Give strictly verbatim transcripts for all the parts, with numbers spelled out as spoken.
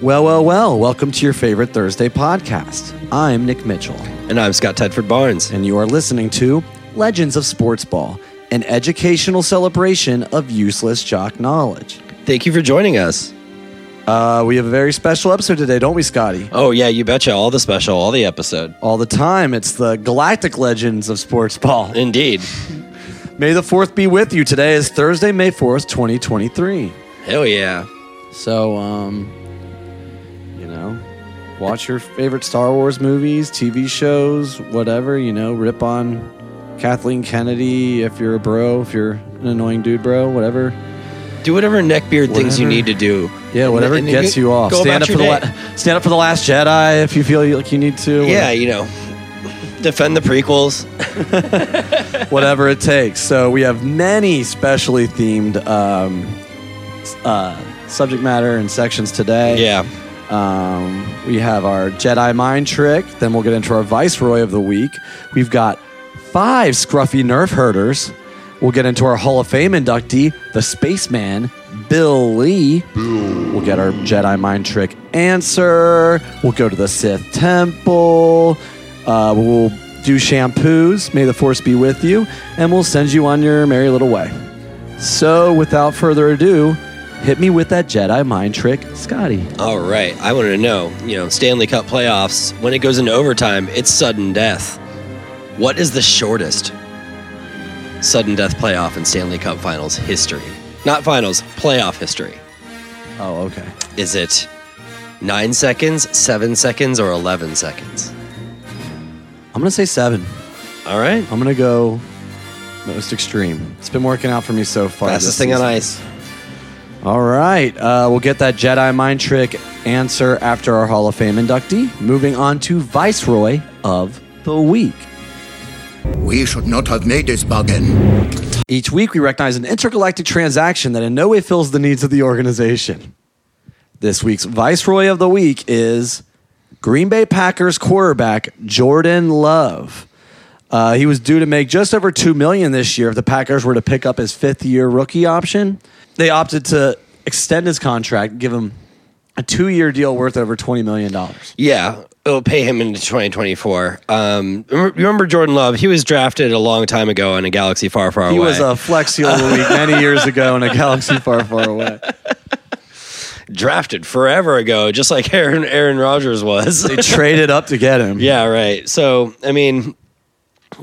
Well, well, well, welcome to your favorite Thursday podcast. I'm Nick Mitchell. And I'm Scott Tedford Barnes. And you are listening to Legends of Sportsball, an educational celebration of useless jock knowledge. Thank you for joining us. Uh, we have a very special episode today, don't we, Scotty? Oh, yeah, you betcha. All the special, all the episode. All the time. It's the galactic legends of Sportsball. Indeed. May the fourth be with you. Today is Thursday, May fourth, twenty twenty-three. Hell yeah. So, um... watch your favorite Star Wars movies, T V shows, whatever, you know, rip on Kathleen Kennedy if you're a bro, if you're an annoying dude bro, whatever. Do whatever neckbeard whatever. things you need to do. Yeah, whatever and, and gets you, you off. Stand up, for the la- stand up for The Last Jedi if you feel like you need to. Whatever. Yeah, you know, defend the prequels. Whatever it takes. So we have many specially themed um, uh, subject matter and sections today. Yeah. Um, we have our Jedi mind trick. Then we'll get into our Viceroy of the Week. We've got five scruffy nerf herders. We'll get into our Hall of Fame inductee, the spaceman, Bill Lee. Ooh. We'll get our Jedi mind trick answer. We'll go to the Sith Temple. Uh, we'll do shampoos. May the Force be with you. And we'll send you on your merry little way. So without further ado, hit me with that Jedi mind trick, Scotty. All right. I want to know, you know, Stanley Cup playoffs, when it goes into overtime, it's sudden death. What is the shortest sudden death playoff in Stanley Cup finals history? Not finals, playoff history. Oh, okay. Is it nine seconds, seven seconds, or eleven seconds? I'm going to say seven. All right. I'm going to go most extreme. It's been working out for me so far. Fastest thing on ice. All right, uh, we'll get that Jedi mind trick answer after our Hall of Fame inductee. Moving on to Viceroy of the Week. We should not have made this bargain. Each week we recognize an intergalactic transaction that in no way fills the needs of the organization. This week's Viceroy of the Week is Green Bay Packers quarterback Jordan Love. Uh, he was due to make just over two million dollars this year if the Packers were to pick up his fifth-year rookie option. They opted to extend his contract, give him a two-year deal worth over twenty million dollars. Yeah, it'll pay him into twenty twenty-four. Um, remember Jordan Love? He was drafted a long time ago in a galaxy far, far away. He was a flex heel of the week many years ago in a galaxy far, far away. Drafted forever ago, just like Aaron, Aaron Rodgers was. They traded up to get him. Yeah, right. So, I mean...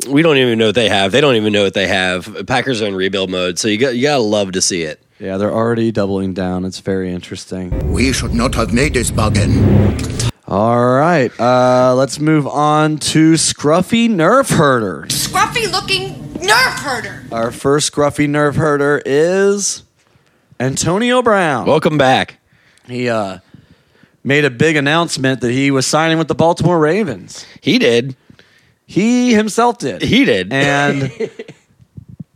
we don't even know what they have. They don't even know what they have. Packers are in rebuild mode, so you got you gotta love to see it. Yeah, they're already doubling down. It's very interesting. We should not have made this bargain. All right, uh, let's move on to Scruffy Nerf Herder. Scruffy-looking Nerf Herder. Our first Scruffy Nerf Herder is Antonio Brown. Welcome back. He uh, made a big announcement that he was signing with the Baltimore Ravens. He did. He himself did. He did. And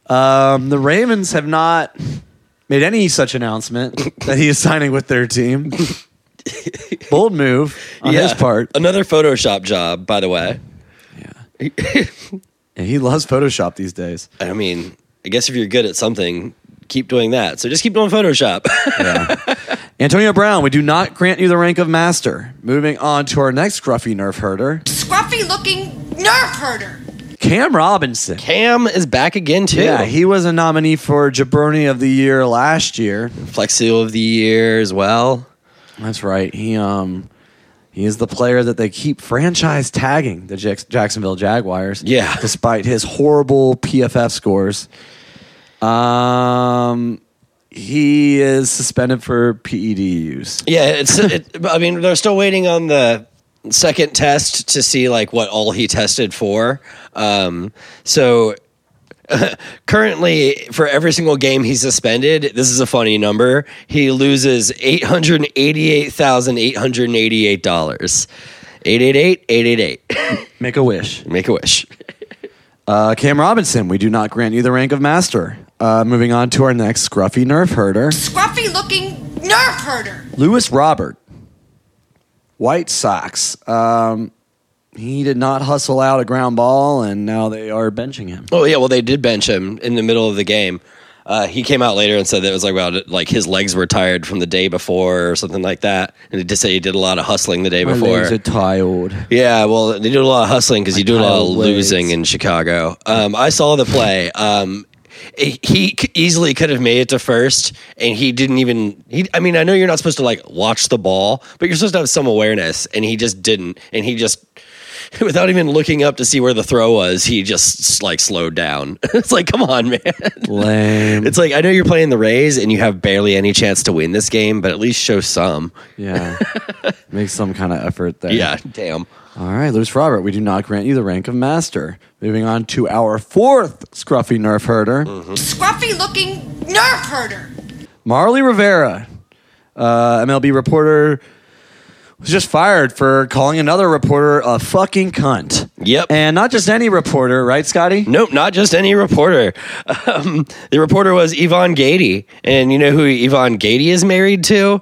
um, the Ravens have not made any such announcement that he is signing with their team. Bold move on yeah. his part. Another Photoshop job, by the way. Yeah. And he loves Photoshop these days. I mean, I guess if you're good at something, keep doing that. So just keep doing Photoshop. Yeah. Antonio Brown, we do not grant you the rank of master. Moving on to our next scruffy nerf herder. Scruffy-looking nerf herder. Cam Robinson. Cam is back again, too. Yeah, he was a nominee for Jabroni of the Year last year. Flex Seal of the Year as well. That's right. He um, he is the player that they keep franchise tagging, the J- Jacksonville Jaguars. Yeah. Despite his horrible P F F scores. Um, he is suspended for P E D use. Yeah, it's. It, I mean, they're still waiting on the second test to see like what all he tested for. Um, so uh, currently, for every single game he's suspended, this is a funny number. He loses eight hundred eighty-eight thousand eight hundred eighty-eight dollars. Eight eight eight eight eight eight. Make a wish. Make a wish. Uh, Cam Robinson, we do not grant you the rank of master. Uh, moving on to our next scruffy nerf herder. Scruffy-looking nerf herder. Luis Robert. White Sox. Um, he did not hustle out a ground ball, and now they are benching him. Oh, yeah, well, they did bench him in the middle of the game. Uh, he came out later and said that it was like about like his legs were tired from the day before or something like that, and he did say he did a lot of hustling the day My before. Legs are tired. Yeah, well, they do a lot of hustling because you do a lot of losing legs. In Chicago. Um, I saw the play. Um, he easily could have made it to first, and he didn't even. He, I mean, I know you're not supposed to like watch the ball, but you're supposed to have some awareness, and he just didn't, and he just. Without even looking up to see where the throw was, he just like slowed down. It's like, come on, man. Lame. It's like, I know you're playing the Rays and you have barely any chance to win this game, but at least show some. Yeah. Make some kind of effort there. Yeah, damn. All right, Luis Robert, we do not grant you the rank of master. Moving on to our fourth scruffy nerf herder. Mm-hmm. Scruffy-looking nerf herder. Marley Rivera, uh, M L B reporter, was just fired for calling another reporter a fucking cunt. Yep. And not just any reporter, right, Scotty? Nope, not just any reporter. Um, the reporter was Yvonne Gady. And you know who Yvonne Gady is married to?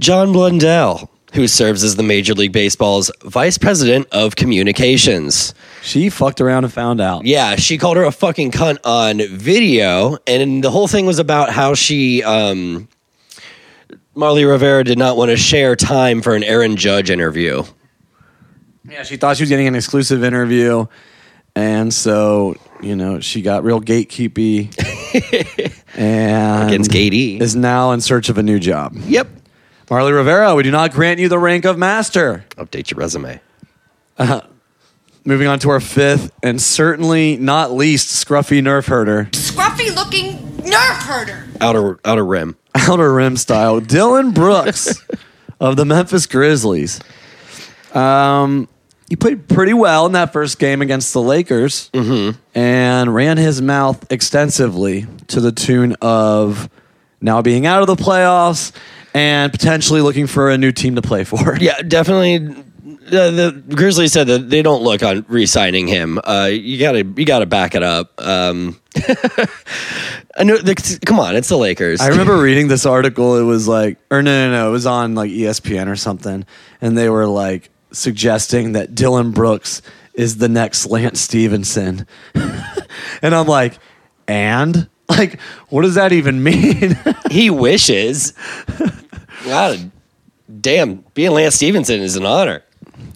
John Blundell, who serves as the Major League Baseball's Vice President of Communications. She fucked around and found out. Yeah, she called her a fucking cunt on video. And the whole thing was about how she... Um, Marley Rivera did not want to share time for an Aaron Judge interview. Yeah, she thought she was getting an exclusive interview. And so, you know, she got real gatekeepy and against Gady is now in search of a new job. Yep. Marley Rivera, we do not grant you the rank of master. Update your resume. Uh, moving on to our fifth and certainly not least scruffy nerf herder. Scruffy looking nerf herder. Outer, outer rim. Outer rim style. Dylan Brooks of the Memphis Grizzlies. Um, he played pretty well in that first game against the Lakers mm-hmm. and ran his mouth extensively to the tune of now being out of the playoffs and potentially looking for a new team to play for. Yeah, definitely. The, the Grizzlies said that they don't look on re-signing him. Uh, you gotta, you gotta back it up. Um, I know. The, come on, it's the Lakers. I remember reading this article. It was like, or no, no, no, it was on like E S P N or something, and they were like suggesting that Dylan Brooks is the next Lance Stevenson, and I'm like, and like, what does that even mean? He wishes. God, damn, being Lance Stevenson is an honor.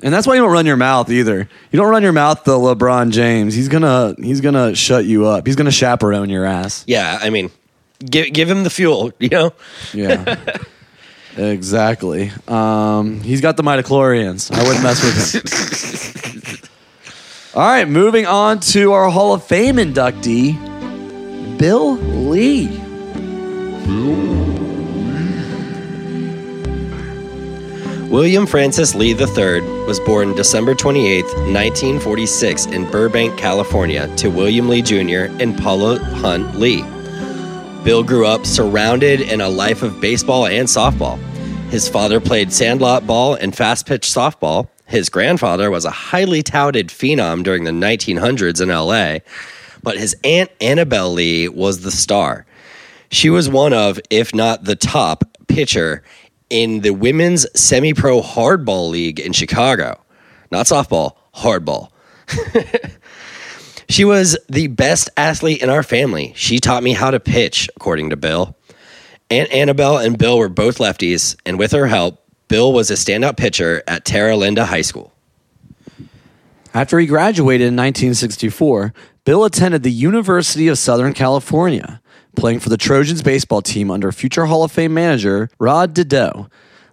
And that's why you don't run your mouth either. You don't run your mouth to LeBron James. He's gonna he's gonna shut you up. He's gonna chaperone your ass. Yeah, I mean, give give him the fuel, you know? Yeah, exactly. Um, he's got the midichlorians. I wouldn't mess with him. All right, moving on to our Hall of Fame inductee, Bill Lee. Bill. William Francis Lee the third was born December twenty-eighth, nineteen forty-six in Burbank, California to William Lee Junior and Paula Hunt Lee. Bill grew up surrounded in a life of baseball and softball. His father played sandlot ball and fast-pitch softball. His grandfather was a highly touted phenom during the nineteen hundreds in L A, but his aunt Annabelle Lee was the star. She was one of, if not the top, pitcher in the women's semi-pro hardball league in Chicago. Not softball, hardball. She was the best athlete in our family. She taught me how to pitch, according to Bill. Aunt Annabelle and Bill were both lefties, and with her help, Bill was a standout pitcher at Terra Linda High School. After he graduated in nineteen sixty-four, Bill attended the University of Southern California, playing for the Trojans baseball team under future Hall of Fame manager Rod Dedeaux.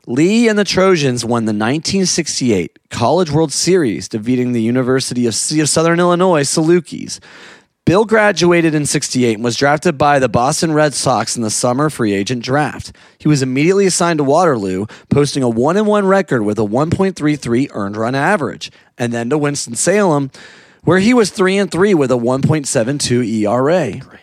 Lee and the Trojans won the nineteen sixty-eight College World Series, defeating the University of Southern Illinois Salukis. Bill graduated in sixty-eight and was drafted by the Boston Red Sox in the summer free agent draft. He was immediately assigned to Waterloo, posting a one and one record with a one point three three earned run average, and then to Winston-Salem, where he was three and three with a one point seven two E R A. Great.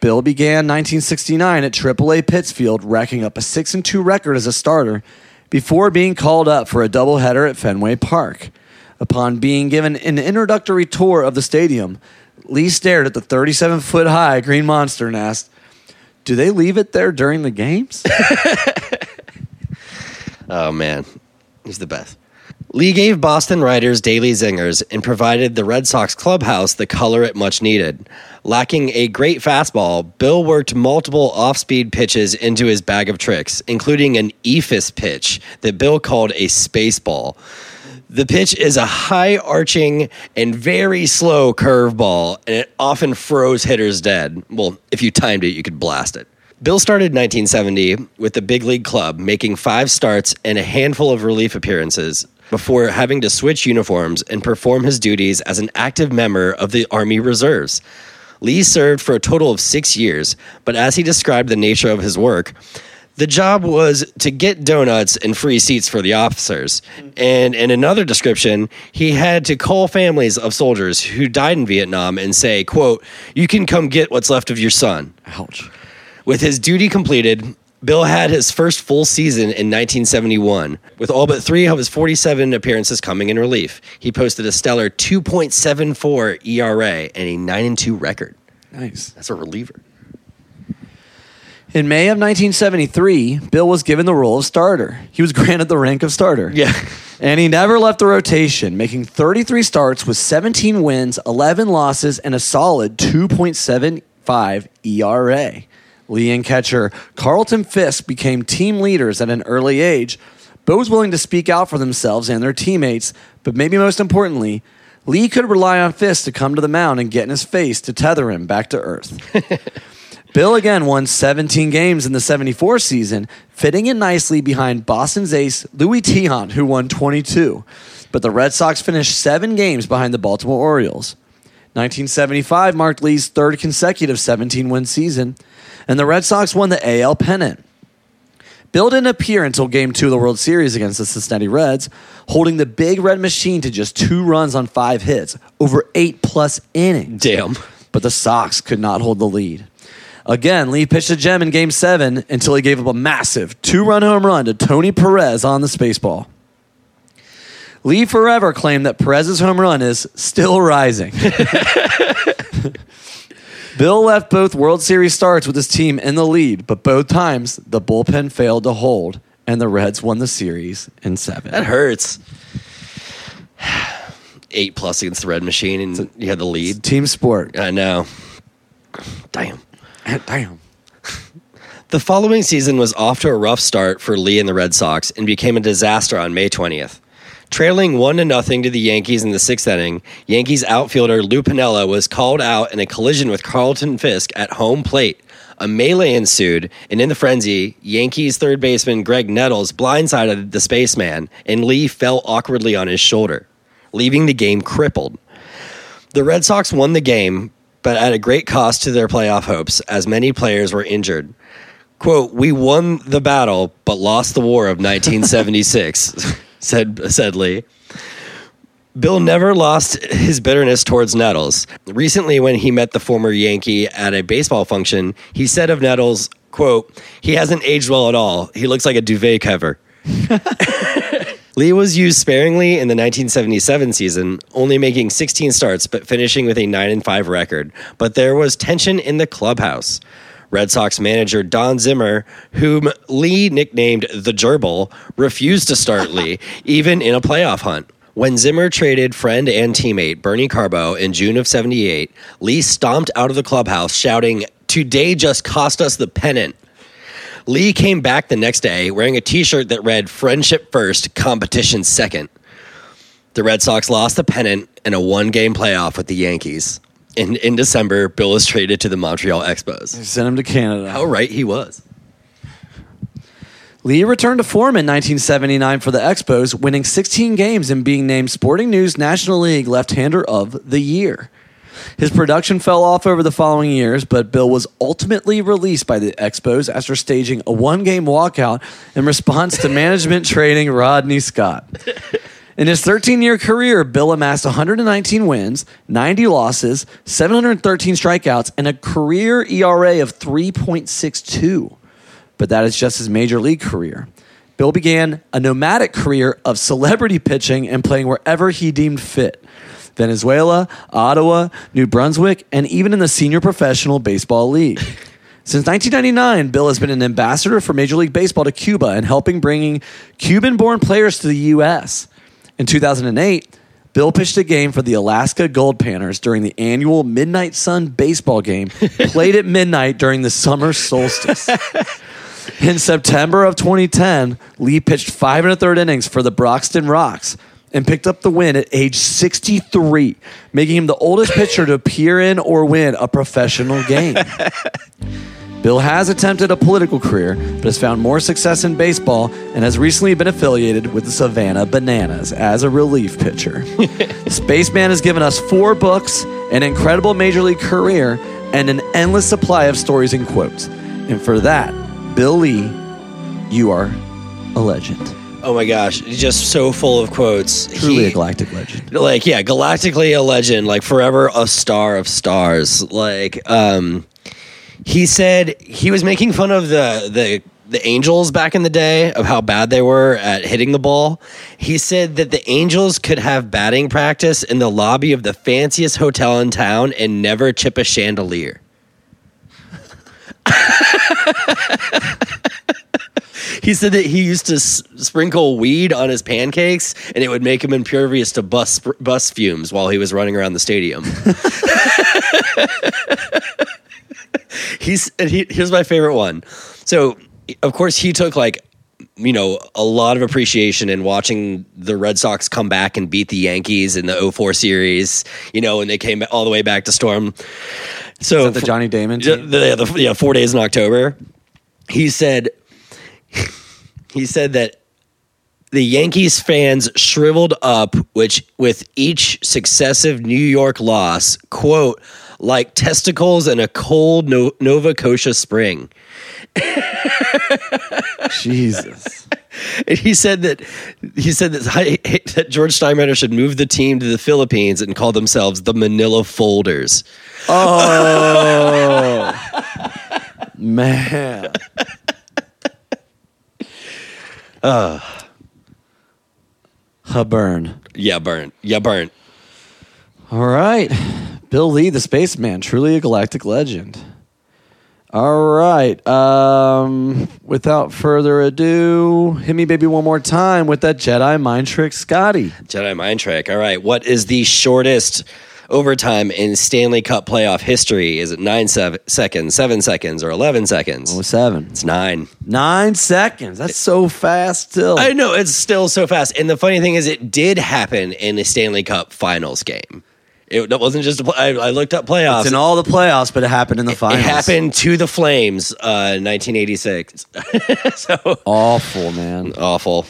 Bill began nineteen sixty-nine at triple A Pittsfield, racking up a six and two record as a starter before being called up for a doubleheader at Fenway Park. Upon being given an introductory tour of the stadium, Lee stared at the thirty-seven-foot-high Green Monster and asked, "Do they leave it there during the games?" Oh, man. He's the best. Lee gave Boston writers daily zingers and provided the Red Sox clubhouse the color it much needed. Lacking a great fastball, Bill worked multiple off-speed pitches into his bag of tricks, including an ephus pitch that Bill called a space ball. The pitch is a high-arching and very slow curveball, and it often froze hitters dead. Well, if you timed it, you could blast it. Bill started nineteen seventy with the big league club, making five starts and a handful of relief appearances before having to switch uniforms and perform his duties as an active member of the Army Reserves. Lee served for a total of six years, but as he described the nature of his work, the job was to get donuts and free seats for the officers. And in another description, he had to call families of soldiers who died in Vietnam and say, quote, "You can come get what's left of your son." Ouch. With his duty completed, Bill had his first full season in nineteen seventy-one, with all but three of his forty-seven appearances coming in relief. He posted a stellar two point seven four E R A and a nine and two record. Nice. That's a reliever. In May of nineteen seventy-three, Bill was given the role of starter. He was granted the rank of starter. Yeah. And he never left the rotation, making thirty-three starts with seventeen wins, eleven losses, and a solid two point seven five E R A. Lee and catcher Carlton Fisk became team leaders at an early age. Both willing to speak out for themselves and their teammates, but maybe most importantly, Lee could rely on Fisk to come to the mound and get in his face to tether him back to earth. Bill again won seventeen games in the seventy-four season, fitting in nicely behind Boston's ace Luis Tiant, who won twenty-two. But the Red Sox finished seven games behind the Baltimore Orioles. nineteen seventy-five marked Lee's third consecutive seventeen-win season, and the Red Sox won the A L pennant. Bill didn't appear until Game two of the World Series against the Cincinnati Reds, holding the Big Red Machine to just two runs on five hits, over eight-plus innings. Damn. But the Sox could not hold the lead. Again, Lee pitched a gem in Game seven until he gave up a massive two-run home run to Tony Perez on the space ball. Lee forever claimed that Perez's home run is still rising. Bill left both World Series starts with his team in the lead, but both times the bullpen failed to hold, and the Reds won the series in seven. That hurts. Eight plus against the Red Machine, and a, you had the lead. It's a team sport. I know. Damn. Damn. The following season was off to a rough start for Lee and the Red Sox and became a disaster on May twentieth. Trailing one to nothing to the Yankees in the sixth inning, Yankees outfielder Lou Piniella was called out in a collision with Carlton Fisk at home plate. A melee ensued, and in the frenzy, Yankees third baseman Greg Nettles blindsided the spaceman, and Lee fell awkwardly on his shoulder, leaving the game crippled. The Red Sox won the game, but at a great cost to their playoff hopes, as many players were injured. Quote, "We won the battle, but lost the war of nineteen seventy-six." Said, said Lee. Bill never lost his bitterness towards Nettles. Recently, when he met the former Yankee at a baseball function, he said of Nettles, quote, "He hasn't aged well at all. He looks like a duvet cover." Lee was used sparingly in the nineteen seventy-seven season, only making sixteen starts, but finishing with a nine and five record. But there was tension in the clubhouse. Red Sox manager Don Zimmer, whom Lee nicknamed the Gerbil, refused to start Lee, even in a playoff hunt. When Zimmer traded friend and teammate Bernie Carbo in June of seventy-eight, Lee stomped out of the clubhouse shouting, "Today just cost us the pennant." Lee came back the next day wearing a t-shirt that read, "Friendship first, competition second." The Red Sox lost the pennant in a one-game playoff with the Yankees. In in December, Bill was traded to the Montreal Expos. They sent him to Canada. How right he was. Lee returned to form in nineteen seventy-nine for the Expos, winning sixteen games and being named Sporting News National League Left-Hander of the Year. His production fell off over the following years, but Bill was ultimately released by the Expos after staging a one-game walkout in response to management trading Rodney Scott. In his thirteen-year career, Bill amassed one hundred nineteen wins, ninety losses, seven hundred thirteen strikeouts, and a career E R A of three point six two. But that is just his major league career. Bill began a nomadic career of celebrity pitching and playing wherever he deemed fit. Venezuela, Ottawa, New Brunswick, and even in the Senior Professional Baseball League. Since nineteen ninety-nine, Bill has been an ambassador for Major League Baseball to Cuba and helping bringing Cuban-born players to the U S, In two thousand eight, Bill pitched a game for the Alaska Gold Panthers during the annual Midnight Sun baseball game played at midnight during the summer solstice. In September of twenty ten, Lee pitched five and a third innings for the Broxton Rocks and picked up the win at age sixty-three, making him the oldest pitcher to appear in or win a professional game. Bill has attempted a political career, but has found more success in baseball and has recently been affiliated with the Savannah Bananas as a relief pitcher. Spaceman has given us four books, an incredible major league career, and an endless supply of stories and quotes. And for that, Bill Lee, you are a legend. Oh my gosh, just so full of quotes. Truly he, a galactic legend. Like, yeah, galactically a legend, like forever a star of stars. Like, um... He said he was making fun of the, the the Angels back in the day, of how bad they were at hitting the ball. He said that the Angels could have batting practice in the lobby of the fanciest hotel in town and never chip a chandelier. He said that he used to s- sprinkle weed on his pancakes, and it would make him impervious to bus, sp- bus fumes while he was running around the stadium. He's and he, here's my favorite one. So, of course, he took like, you know, a lot of appreciation in watching the Red Sox come back and beat the Yankees in the oh four series, you know, and they came all the way back to storm. So, is that the Johnny Damon team? Yeah, the, yeah, four days in October. He said, he said that the Yankees fans shriveled up, which with each successive New York loss, quote, like testicles in a cold no- Nova Scotia spring. Jesus. And he said that he said that, that George Steinbrenner should move the team to the Philippines and call themselves the Manila Folders. Oh man. Uh ha burn. Yeah, burn. Yeah, burn. All right. Bill Lee, the spaceman, truly a galactic legend. All right. Um, without further ado, hit me, baby, one more time with that Jedi mind trick, Scotty. Jedi mind trick. All right. What is the shortest overtime in Stanley Cup playoff history? Is it nine seven, seconds, seven seconds, or eleven seconds? Oh, seven. It's nine. Nine seconds. That's it, so fast still. I know. It's still so fast. And the funny thing is, it did happen in the Stanley Cup finals game. It wasn't just a play. I, I looked up playoffs. It's in all the playoffs, but it happened in the finals. It happened to the Flames uh, in nineteen eighty-six. So awful, man. Awful.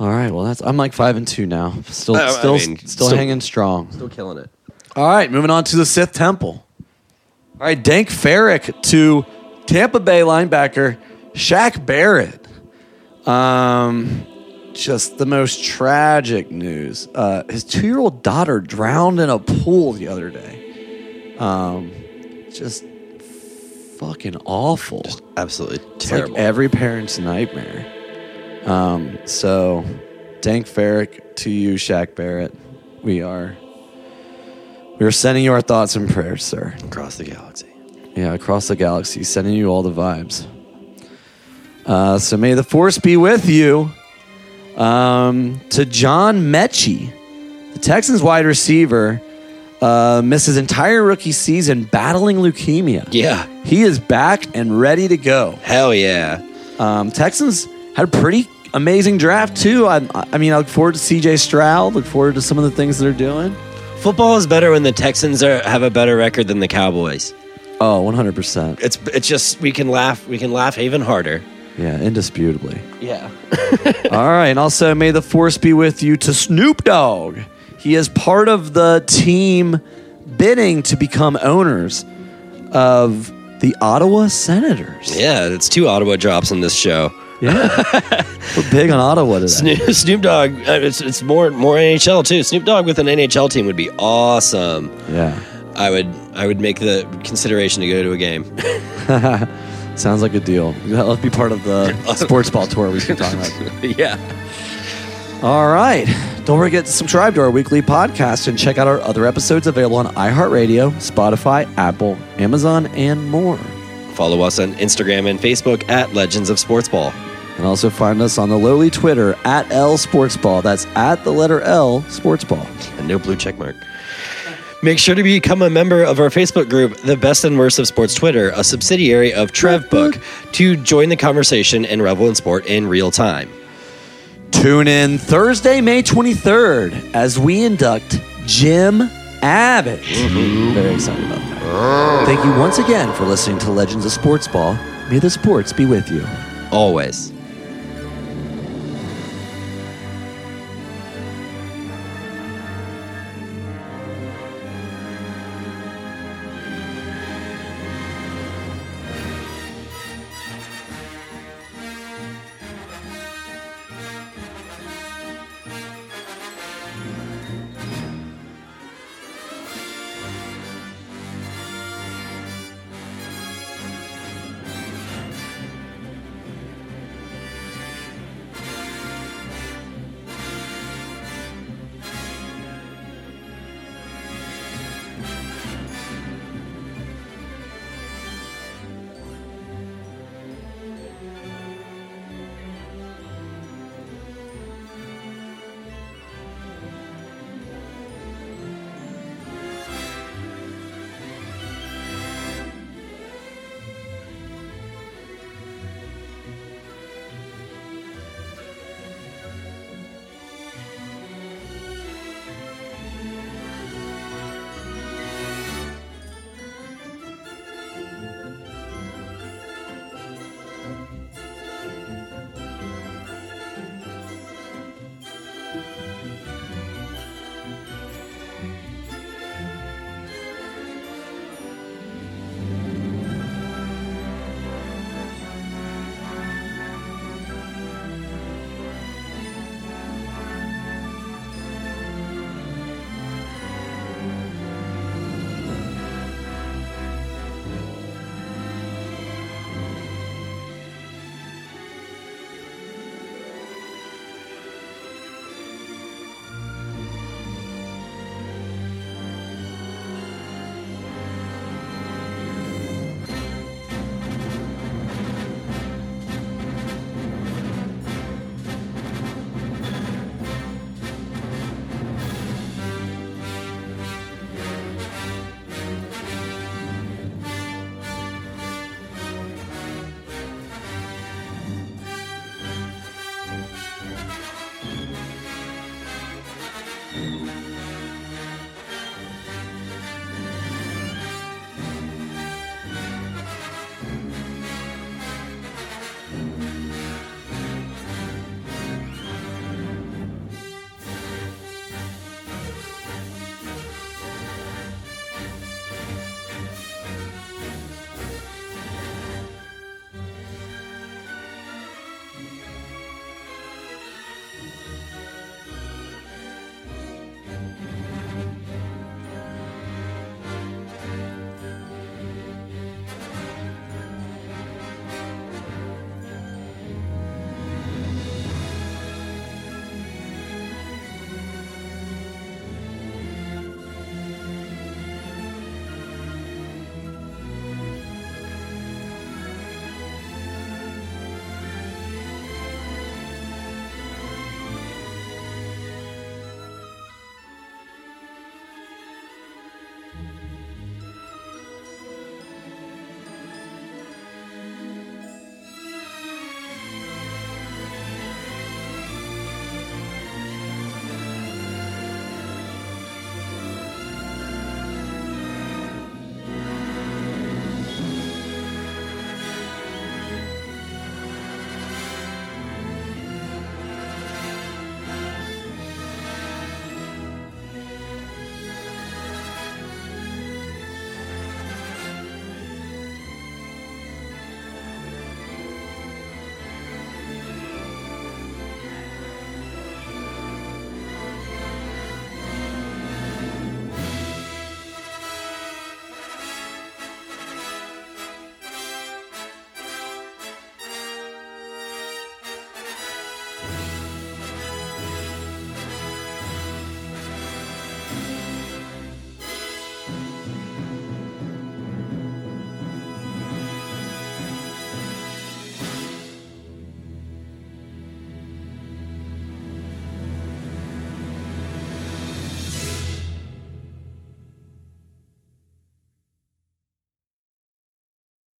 All right. Well, that's I'm like five and two now. Still, uh, still, I mean, still, still hanging strong. Still killing it. All right. Moving on to the Sith Temple. All right. Dank Farrick to Tampa Bay linebacker Shaq Barrett. Um. Just the most tragic news. Uh, his two-year-old daughter drowned in a pool the other day. Um, just fucking awful. Just absolutely terrible. It's like every parent's nightmare. Um, so, Dank Farrick, to you, Shaq Barrett. We are we are sending you our thoughts and prayers, sir. Across the galaxy. Yeah, across the galaxy. Sending you all the vibes. Uh, so may the force be with you. Um, to John Mechie, the Texans wide receiver, uh, missed his entire rookie season battling leukemia. Yeah. He is back and ready to go. Hell yeah. Um, Texans had a pretty amazing draft, too. I, I mean, I look forward to C J Stroud, look forward to some of the things that they're doing. Football is better when the Texans are, have a better record than the Cowboys. Oh, one hundred percent. It's, it's just, we can laugh, we can laugh even harder. Yeah, indisputably. Yeah. All right, and also may the force be with you to Snoop Dogg. He is part of the team bidding to become owners of the Ottawa Senators. Yeah, it's two Ottawa drops in this show. Yeah. We're big on Ottawa today. Snoop, Snoop Dogg, it's, it's more more N H L too. Snoop Dogg with an N H L team would be awesome. Yeah. I would I would make the consideration to go to a game. Sounds like a deal. Let's be part of the sports ball tour we've been talking about. Yeah. All right. Don't forget to subscribe to our weekly podcast and check out our other episodes available on iHeartRadio, Spotify, Apple, Amazon, and more. Follow us on Instagram and Facebook at Legends of Sportsball. can also find us on the lowly Twitter at L Sportsball. That's at the letter L Sportsball. And no blue check mark. Make sure to become a member of our Facebook group, The Best and Worst of Sports Twitter, a subsidiary of TrevBook, to join the conversation and revel in sport in real time. Tune in Thursday, May twenty-third, as we induct Jim Abbott. Mm-hmm. Very excited about that. Oh. Thank you once again for listening to Legends of Sportsball. May the sports be with you. Always.